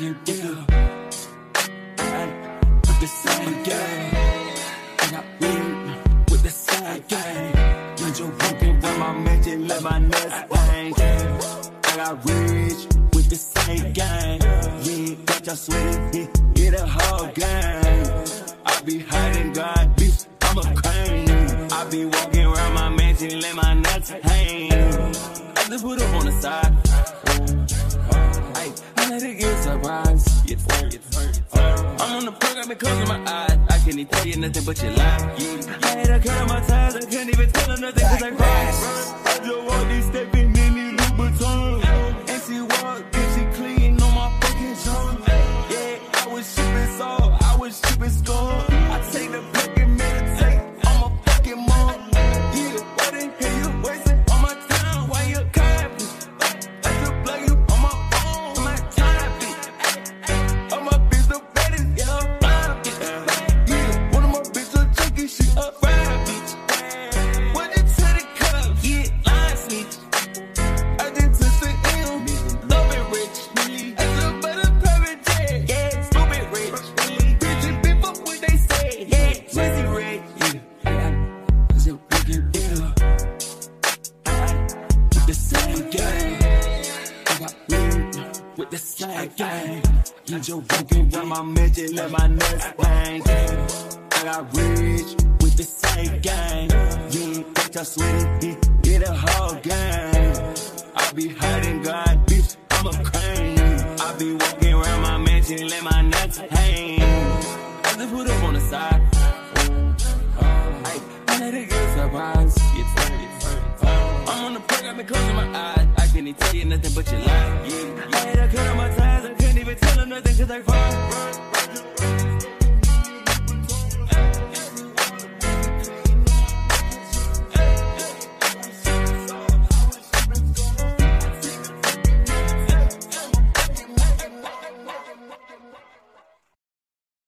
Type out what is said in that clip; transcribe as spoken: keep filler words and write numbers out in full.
fucking real. With the same game, and I win with the same game. When you're walking around my mansion, let my nuts hang. And I reach with the same game. We ain't got y'all sweating, yeah, the whole game. I be hiding, God, beef, I'm a crane. I be walking around my mansion, let my nuts hang. I just put up on the side. Ay, I let it get surprised. Get hurt, get hurt. I'm on the program because of my eyes. I can't even tell you nothing but you lie. I had a cut on my ties, I can't even tell her nothing cause I cried. I just walk these stepping in these Louboutins. And she walk, and she clean on my fucking tongue. Yeah, I was shipping salt, I was shipping score. I take the pick and meditate, I'm a fucking mom. Yeah, what the hell you wasting all my time while you're copying? I just plug you on my phone, on my time. All my bitch the baddest, yeah, I'm fine, bitch. Yeah, one of my bitch a junkie, she a ride, bitch. Went into the club, yeah, lying snitch. I just took the M, love it rich. I just bought a private jet, yeah, stupid rich. Bitch and beef up what they say, yeah, pussy rich. Yeah, I just fucking real. With the same game, I got weird with the same game. I'm just walking around my midget, let my nuts hang. I got rich with the same gang. You ain't got your sweaty, get a whole gang. I be hiding, God, bitch, I'm a crane. I be walking around my mansion, let my nuts hang. I just put up on the side. Ay, I let it get surprised. I'm on the program because of my eyes. I can't even tell you nothing but you lie. I had a cut on my ties, I couldn't even tell her nothing cause I cried.